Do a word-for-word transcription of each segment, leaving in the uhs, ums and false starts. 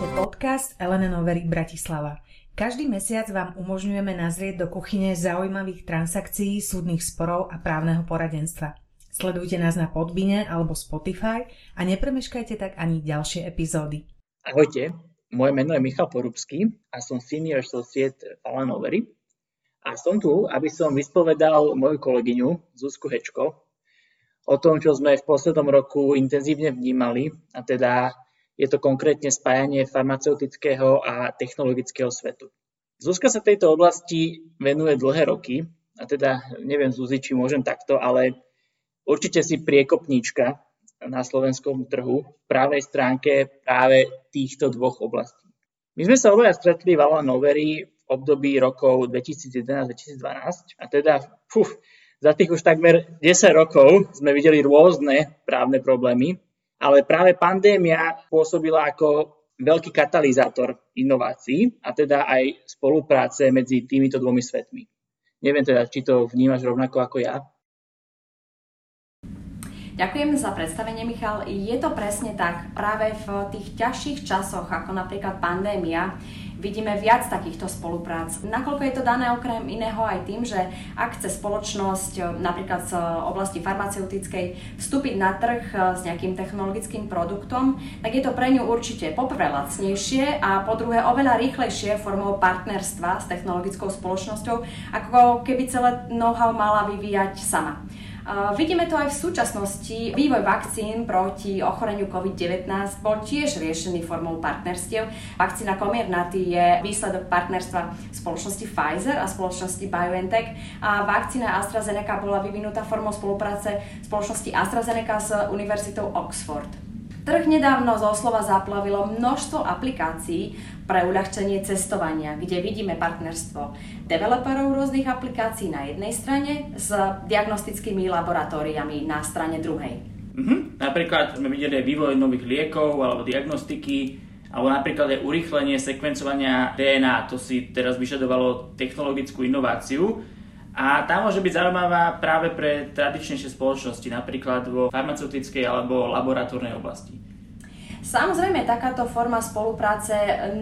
Počúvate podcast el en en Overy Bratislava. Každý mesiac vám umožňujeme nazrieť do kuchyne zaujímavých transakcií, súdnych sporov a právneho poradenstva. Sledujte nás na Podbine alebo Spotify a nepremeškajte tak ani ďalšie epizódy. Ahojte, moje meno je Michal Porubský a som Senior Associate el en en Overy. A som tu, aby som vyspovedal moju kolegyňu Zuzku Hečko o tom, čo sme v poslednom roku intenzívne vnímali, a teda je to konkrétne spájanie farmaceutického a technologického svetu. Zuzka sa tejto oblasti venuje dlhé roky, a teda neviem, Zuzi, či môžem takto, ale určite si priekopníčka na slovenskom trhu v právnej stránke práve týchto dvoch oblastí. My sme sa obaja stretli v el en en Overy v období rokov dvetisícjedenásť dvetisícdvanásť, a teda puf, za tých už takmer desať rokov sme videli rôzne právne problémy, ale práve pandémia pôsobila ako veľký katalizátor inovácií, a teda aj spolupráce medzi týmito dvomi svetmi. Neviem teda, či to vnímaš rovnako ako ja. Ďakujem za predstavenie, Michal. Je to presne tak. Práve v tých ťažších časoch, ako napríklad pandémia, vidíme viac takýchto spoluprác. Nakoľko je to dané okrem iného aj tým, že ak chce spoločnosť napríklad z oblasti farmaceutickej vstúpiť na trh s nejakým technologickým produktom, tak je to pre ňu určite poprvé lacnejšie a po druhé oveľa rýchlejšie formou partnerstva s technologickou spoločnosťou, ako keby celé know-how mala vyvíjať sama. Vidíme to aj v súčasnosti. Vývoj vakcín proti ochoreniu COVID devätnásť bol tiež riešený formou partnerstiev. Vakcína Comirnaty je výsledok partnerstva spoločnosti Pfizer a spoločnosti BioNTech a vakcína AstraZeneca bola vyvinutá formou spolupráce spoločnosti AstraZeneca s Univerzitou Oxford. Trh nedávno doslova zaplavilo množstvo aplikácií pre uľahčenie cestovania, kde vidíme partnerstvo developerov rôznych aplikácií na jednej strane s diagnostickými laboratóriami na strane druhej. Mhm. Napríklad sme videli vývoj nových liekov alebo diagnostiky, alebo napríklad aj urýchlenie sekvencovania dé en á. To si teraz vyžadovalo technologickú inováciu. A tá môže byť zaujímavá práve pre tradičnejšie spoločnosti, napríklad vo farmaceutickej alebo laboratórnej oblasti. Samozrejme, takáto forma spolupráce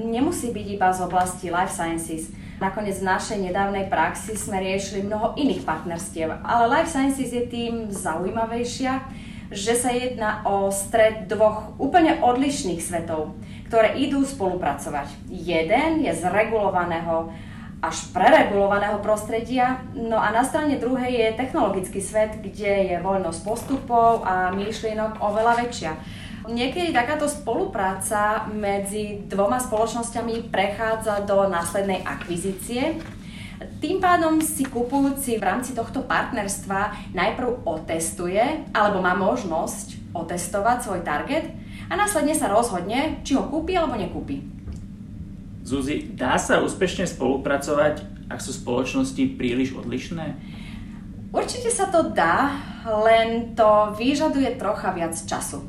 nemusí byť iba z oblasti life sciences. Nakoniec v našej nedávnej praxi sme riešili mnoho iných partnerstiev, ale life sciences je tým zaujímavejšia, že sa jedná o stred dvoch úplne odlišných svetov, ktoré idú spolupracovať. Jeden je z regulovaného až preregulovaného prostredia, no a na strane druhej je technologický svet, kde je voľnosť postupov a myšlienok oveľa väčšia. Niekedy takáto spolupráca medzi dvoma spoločnosťami prechádza do následnej akvizície. Tým pádom si kupujúci v rámci tohto partnerstva najprv otestuje, alebo má možnosť otestovať svoj target a následne sa rozhodne, či ho kúpi alebo nekúpi. Zuzi, dá sa úspešne spolupracovať, ak sú spoločnosti príliš odlišné? Určite sa to dá, len to vyžaduje trocha viac času.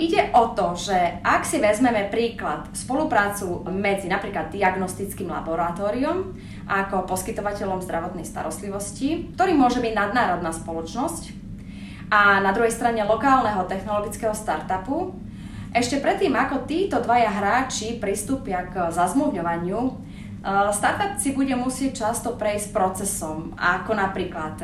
Ide o to, že ak si vezmeme príklad spoluprácu medzi napríklad diagnostickým laboratóriom ako poskytovateľom zdravotnej starostlivosti, ktorý môže byť nadnárodná spoločnosť, a na druhej strane lokálneho technologického startupu, ešte predtým, ako títo dvaja hráči pristúpia k zazmluvňovaniu, startup si bude musieť často prejsť procesom, ako napríklad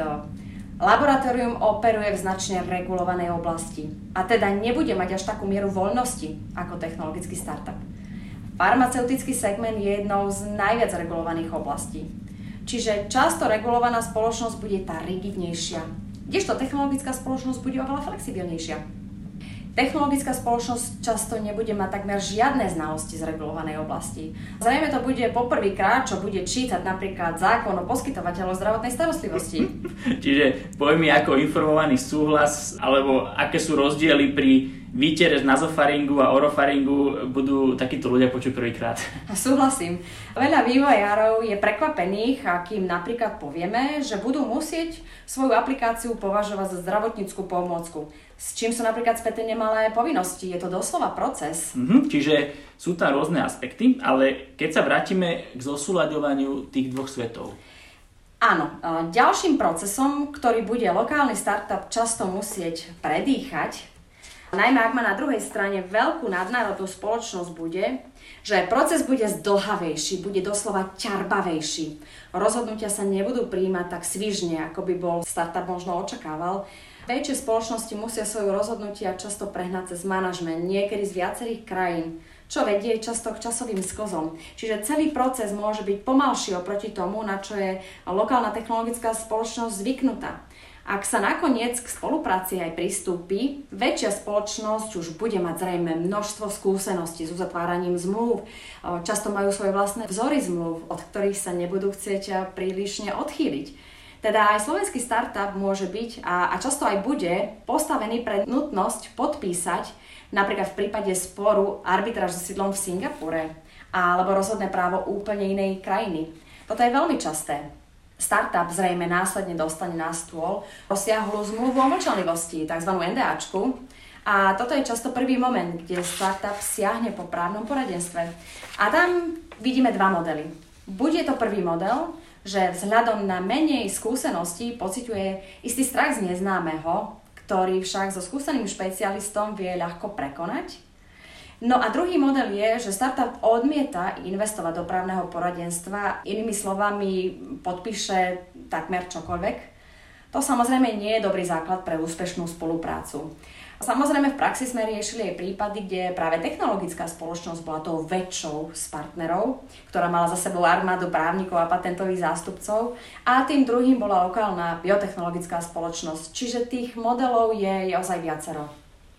laboratórium operuje v značne regulovanej oblasti a teda nebude mať až takú mieru voľnosti ako technologický startup. Farmaceutický segment je jednou z najviac regulovaných oblastí, čiže často regulovaná spoločnosť bude tá rigidnejšia, kdežto technologická spoločnosť bude oveľa flexibilnejšia. Technologická spoločnosť často nebude mať takmer žiadne znalosti z regulovanej oblasti. Zrejme to bude poprvýkrát, čo bude čítať napríklad zákon o poskytovateľoch zdravotnej starostlivosti. Čiže pojmy ako informovaný súhlas, alebo aké sú rozdiely pri výtere z nazofaringu a orofaringu, budú takíto ľudia počuť prvýkrát. Súhlasím. Veľa vývojárov je prekvapených, akým napríklad povieme, že budú musieť svoju aplikáciu považovať za zdravotnícku pomôcku, s čím sú napríklad späté nemalé povinnosti. Je to doslova proces. Mm-hmm, čiže sú tam rôzne aspekty, ale keď sa vrátime k zosúľaďovaniu tých dvoch svetov. Áno, ďalším procesom, ktorý bude lokálny startup často musieť predýchať, Najmä ak má na druhej strane veľkú nadnárodnú spoločnosť bude, že proces bude zdlhavejší, bude doslova ťarbavejší. Rozhodnutia sa nebudú prijímať tak svižne, ako by bol startup možno očakával. Väčšie spoločnosti musia svoje rozhodnutia často prehnať cez manažment, niekedy z viacerých krajín, čo vedie často k časovým sklzom. Čiže celý proces môže byť pomalší oproti tomu, na čo je lokálna technologická spoločnosť zvyknutá. Ak sa nakoniec k spolupráci aj pristúpi, väčšia spoločnosť už bude mať zrejme množstvo skúseností s uzatváraním zmluv. Často majú svoje vlastné vzory zmluv, od ktorých sa nebudú chcieť prílišne odchýliť. Teda aj slovenský startup môže byť a, a často aj bude postavený pre nutnosť podpísať napríklad v prípade sporu arbitráž so sídlom v Singapure alebo rozhodné právo úplne inej krajiny. Toto je veľmi časté. Startup zrejme následne dostane na stôl rozsiahlu zmluvu o mlčanlivosti, tzv. NDAčku. A toto je často prvý moment, kde startup siahne po právnom poradenstve. A tam vidíme dva modely. Buď je to prvý model, že vzhľadom na menej skúseností pociťuje istý strach z neznámeho, ktorý však so skúseným špecialistom vie ľahko prekonať. No a druhý model je, že startup odmieta investovať do právneho poradenstva, inými slovami podpíše takmer čokoľvek. To samozrejme nie je dobrý základ pre úspešnú spoluprácu. Samozrejme v praxi sme riešili aj prípady, kde práve technologická spoločnosť bola tou väčšou z partnerov, ktorá mala za sebou armádu právnikov a patentových zástupcov, a tým druhým bola lokálna biotechnologická spoločnosť. Čiže tých modelov je, je ozaj viacero.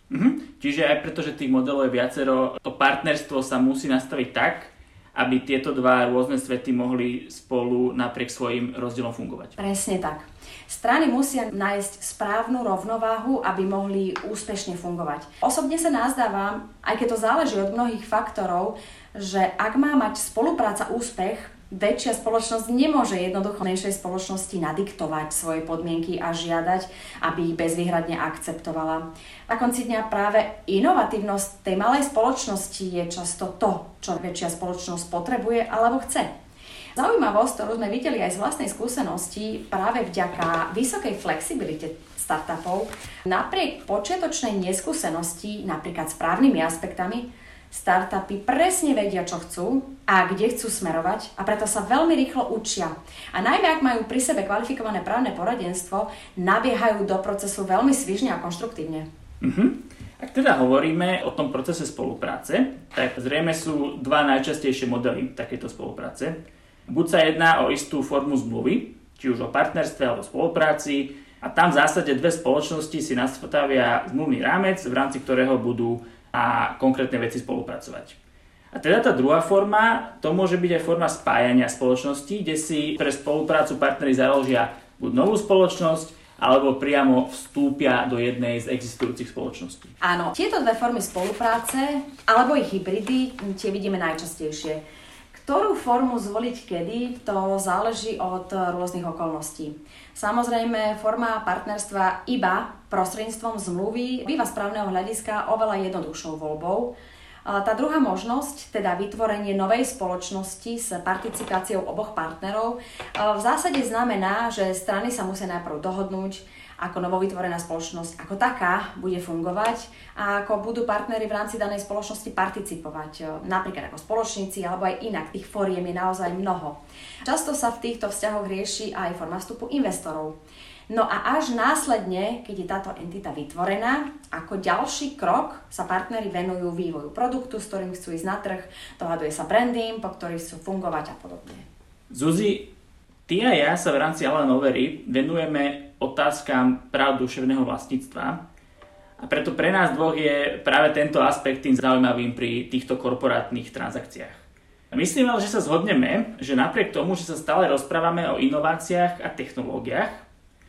Mhm. Čiže aj preto, že tých modelov je viacero, to partnerstvo sa musí nastaviť tak, aby tieto dva rôzne svety mohli spolu napriek svojim rozdielom fungovať. Presne tak. Strany musia nájsť správnu rovnováhu, aby mohli úspešne fungovať. Osobne sa nazdávam, aj keď to záleží od mnohých faktorov, že ak má mať spolupráca úspech, väčšia spoločnosť nemôže jednoducho menšej spoločnosti nadiktovať svoje podmienky a žiadať, aby ich bezvýhradne akceptovala. Na konci dňa práve inovatívnosť tej malej spoločnosti je často to, čo väčšia spoločnosť potrebuje alebo chce. Zaujímavosť, ktorú sme videli aj z vlastnej skúsenosti, práve vďaka vysokej flexibilite startupov, napriek počiatočnej neskúsenosti, napríklad s právnymi aspektami, startupy presne vedia, čo chcú a kde chcú smerovať, a preto sa veľmi rýchlo učia. A najmä, ak majú pri sebe kvalifikované právne poradenstvo, nabiehajú do procesu veľmi svižne a konštruktívne. Uh-huh. Ak teda hovoríme o tom procese spolupráce, tak zrejme sú dva najčastejšie modely takéto spolupráce. Buď sa jedná o istú formu zmluvy, či už o partnerstve alebo spolupráci, a tam v zásade dve spoločnosti si nastavia zmluvný rámec, v rámci ktorého budú a konkrétne veci spolupracovať. A teda tá druhá forma, to môže byť aj forma spájania spoločnosti, kde si pre spoluprácu partneri založia buď novú spoločnosť, alebo priamo vstúpia do jednej z existujúcich spoločností. Áno, tieto dve formy spolupráce, alebo ich hybridy, tie vidíme najčastejšie. Ktorú formu zvoliť kedy, to záleží od rôznych okolností. Samozrejme, forma partnerstva iba prostredníctvom zmluvy býva z právneho hľadiska oveľa jednoduchšou voľbou. Tá druhá možnosť, teda vytvorenie novej spoločnosti s participáciou oboch partnerov, v zásade znamená, že strany sa musia najprv dohodnúť, ako novovytvorená spoločnosť ako taká bude fungovať a ako budú partneri v rámci danej spoločnosti participovať, napríklad ako spoločníci alebo aj inak, tých fóriem je naozaj mnoho. Často sa v týchto vzťahoch rieši aj forma vstupu investorov. No a až následne, keď je táto entita vytvorená, ako ďalší krok sa partneri venujú vývoju produktu, s ktorým chcú ísť na trh, dohaduje sa branding, po ktorý chcú fungovať a podobne. Zuzi, ty a ja sa v rámci Alan Overy venujeme otázkam práv duševného vlastníctva, a preto pre nás dvoch je práve tento aspekt tým zaujímavým pri týchto korporátnych transakciách. Myslím ale, že sa zhodneme, že napriek tomu, že sa stále rozprávame o inováciách a technológiách,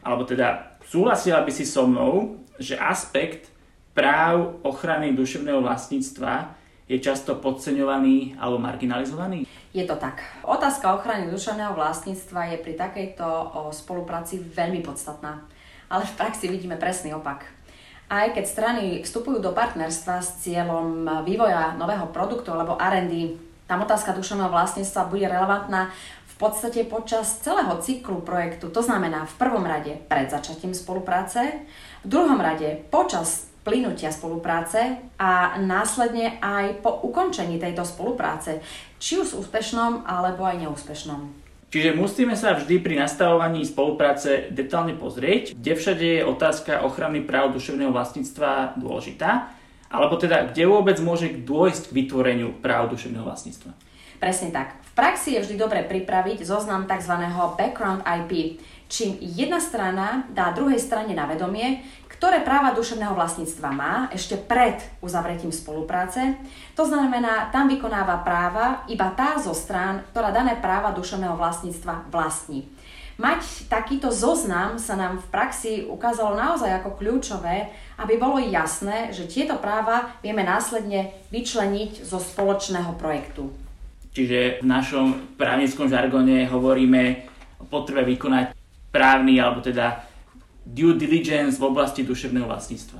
alebo teda súhlasila by si so mnou, že aspekt práv ochrany duševného vlastníctva je často podceňovaný alebo marginalizovaný? Je to tak. Otázka ochrany duševného vlastníctva je pri takejto spolupráci veľmi podstatná. Ale v praxi vidíme presný opak. Aj keď strany vstupujú do partnerstva s cieľom vývoja nového produktu alebo er end dé, tam otázka duševného vlastníctva bude relevantná v podstate počas celého cyklu projektu. To znamená v prvom rade pred začatím spolupráce, v druhom rade počas plynutia spolupráce a následne aj po ukončení tejto spolupráce, či už úspešnom alebo aj neúspešnom. Čiže musíme sa vždy pri nastavovaní spolupráce detálne pozrieť, kde všade je otázka ochrany práv duševného vlastníctva dôležitá, alebo teda kde vôbec môže dôjsť k vytvoreniu práv duševného vlastníctva. Presne tak. V praxi je vždy dobre pripraviť zoznam tzv. Background í pé, čím jedna strana dá druhej strane na vedomie, ktoré práva duševného vlastníctva má ešte pred uzavretím spolupráce. To znamená, tam vykonáva práva iba tá zo strán, ktorá dané práva duševného vlastníctva vlastní. Mať takýto zoznam sa nám v praxi ukázalo naozaj ako kľúčové, aby bolo jasné, že tieto práva vieme následne vyčleniť zo spoločného projektu. Čiže v našom právnickom žargone hovoríme o potrebe vykonať právny alebo teda due diligence v oblasti duševného vlastníctva.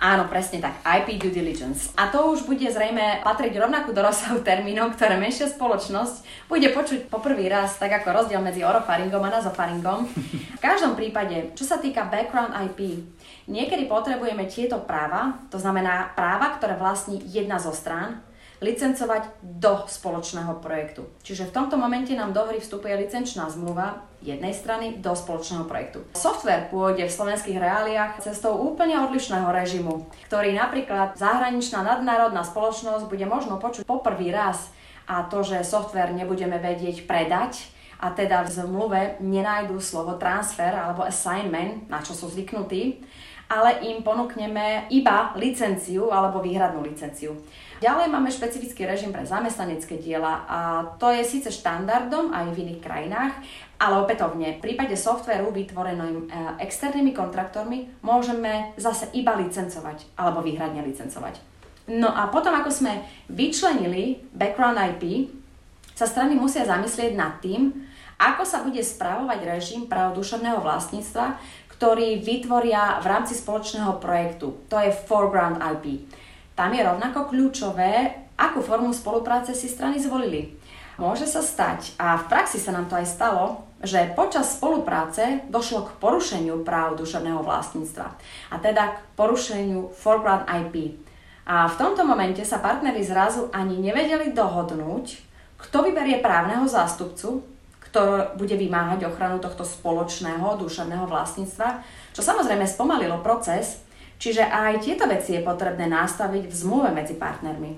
Áno, presne tak, í pé due diligence. A to už bude zrejme patriť rovnakú do rozsahu termínov, ktoré menšia spoločnosť bude počuť poprvý raz, tak ako rozdiel medzi orofaringom a nazofaringom. V každom prípade, čo sa týka background í pé, niekedy potrebujeme tieto práva, to znamená práva, ktoré vlastní jedna zo strán, licencovať do spoločného projektu. Čiže v tomto momente nám do hry vstupuje licenčná zmluva jednej strany do spoločného projektu. Software pôjde v slovenských reáliách cestou úplne odlišného režimu, ktorý napríklad zahraničná nadnárodná spoločnosť bude možno počuť poprvý raz, a to, že software nebudeme vedieť predať, a teda v zmluve nenájdú slovo transfer alebo assignment, na čo sú zvyknutí, ale im ponúkneme iba licenciu alebo výhradnú licenciu. Ďalej máme špecifický režim pre zamestnanecké diela a to je síce štandardom aj v iných krajinách, ale opätovne v prípade softvéru vytvoreným externými kontraktormi môžeme zase iba licencovať alebo výhradne licencovať. No a potom, ako sme vyčlenili background í pé, sa strany musia zamyslieť nad tým, ako sa bude spravovať režim práv duševného vlastníctva, ktorý vytvoria v rámci spoločného projektu. To je foreground í pé. Tam je rovnako kľúčové, akú formu spolupráce si strany zvolili. Môže sa stať, a v praxi sa nám to aj stalo, že počas spolupráce došlo k porušeniu práv duševného vlastníctva, a teda k porušeniu foreground í pé. A v tomto momente sa partneri zrazu ani nevedeli dohodnúť, kto vyberie právneho zástupcu, ktorý bude vymáhať ochranu tohto spoločného duševného vlastníctva, čo samozrejme spomalilo proces, čiže aj tieto veci je potrebné nastaviť v zmluve medzi partnermi.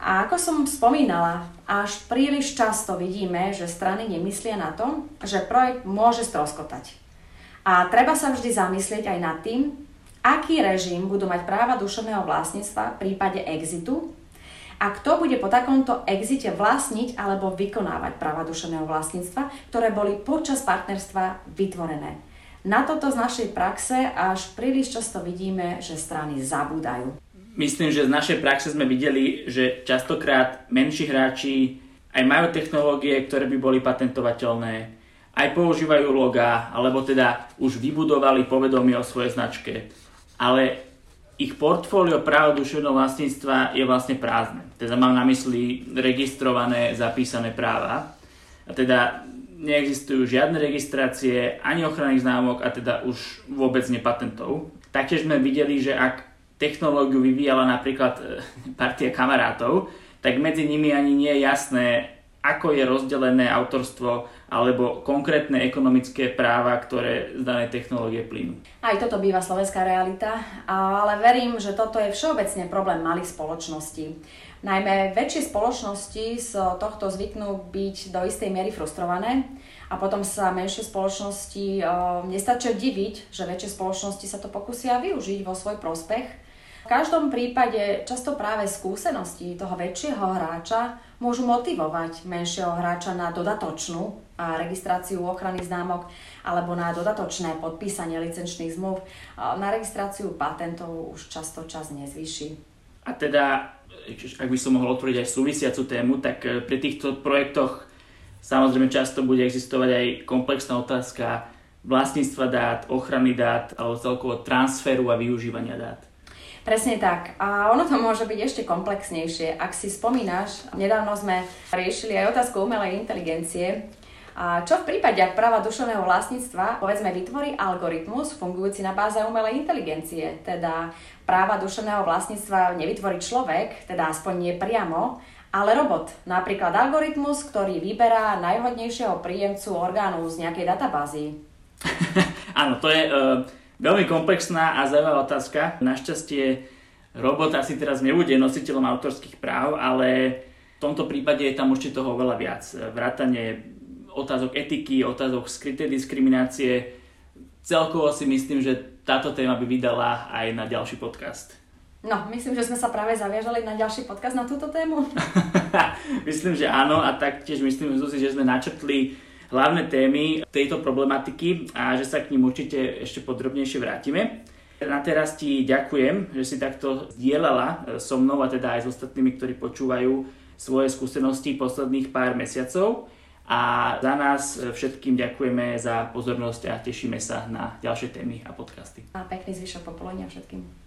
A ako som spomínala, až príliš často vidíme, že strany nemyslia na to, že projekt môže stroskotať. A treba sa vždy zamyslieť aj nad tým, aký režim budú mať práva duševného vlastníctva v prípade exitu, a kto bude po takomto exite vlastniť alebo vykonávať práva duševného vlastníctva, ktoré boli počas partnerstva vytvorené. Na toto z našej praxe až príliš často vidíme, že strany zabúdajú. Myslím, že z našej praxe sme videli, že častokrát menší hráči aj majú technológie, ktoré by boli patentovateľné, aj používajú logá, alebo teda už vybudovali povedomie o svojej značke, ale ich portfólio práv duševného vlastníctva je vlastne prázdne. Teda mám na mysli registrované, zapísané práva. A teda neexistujú žiadne registrácie, ani ochranných známok a teda už vôbec nepatentov. Taktiež sme videli, že ak technológiu vyvíjala napríklad partia kamarátov, tak medzi nimi ani nie je jasné, ako je rozdelené autorstvo alebo konkrétne ekonomické práva, ktoré z danej technológie plynú. Aj toto býva slovenská realita, ale verím, že toto je všeobecne problém malých spoločností. Najmä väčšie spoločnosti z tohto zvyknú byť do istej miery frustrované a potom sa menšie spoločnosti nestačia diviť, že väčšie spoločnosti sa to pokusia využiť vo svoj prospech. V každom prípade často práve skúsenosti toho väčšieho hráča môžu motivovať menšieho hráča na dodatočnú registráciu ochranných známok alebo na dodatočné podpísanie licenčných zmluv. Na registráciu patentov už často čas nezvýši. A teda, ak by som mohol otvoriť aj súvisiacu tému, tak pri týchto projektoch samozrejme často bude existovať aj komplexná otázka vlastníctva dát, ochrany dát alebo celkovo transferu a využívania dát. Presne tak. A ono to môže byť ešte komplexnejšie. Ak si spomínaš, nedávno sme riešili aj otázku umelej inteligencie A čo v prípade, ak práva duševného vlastníctva, povedzme, vytvorí algoritmus fungujúci na báze umelej inteligencie, teda práva duševného vlastníctva nevytvorí človek, teda aspoň nie priamo, ale robot, napríklad algoritmus, ktorý vyberá najhodnejšieho príjemcu orgánu z nejakej databázy. Áno, to je e, veľmi komplexná a zaujímavá otázka. Našťastie robot asi teraz nebude nositeľom autorských práv, ale v tomto prípade je tam určite toho veľa viac. Vrátane otázok etiky, otázok skrytej diskriminácie. Celkovo si myslím, že táto téma by vydala aj na ďalší podcast. No, myslím, že sme sa práve zaviažali na ďalší podcast na túto tému. Myslím, že áno, a taktiež myslím, Zuzi, že sme načrtli hlavné témy tejto problematiky a že sa k nim určite ešte podrobnejšie vrátime. Na teraz ti ďakujem, že si takto zdieľala so mnou a teda aj s ostatnými, ktorí počúvajú, svoje skúsenosti posledných pár mesiacov. A za nás všetkým ďakujeme za pozornosť a tešíme sa na ďalšie témy a podcasty. A pekný zvyšok popoludnia všetkým.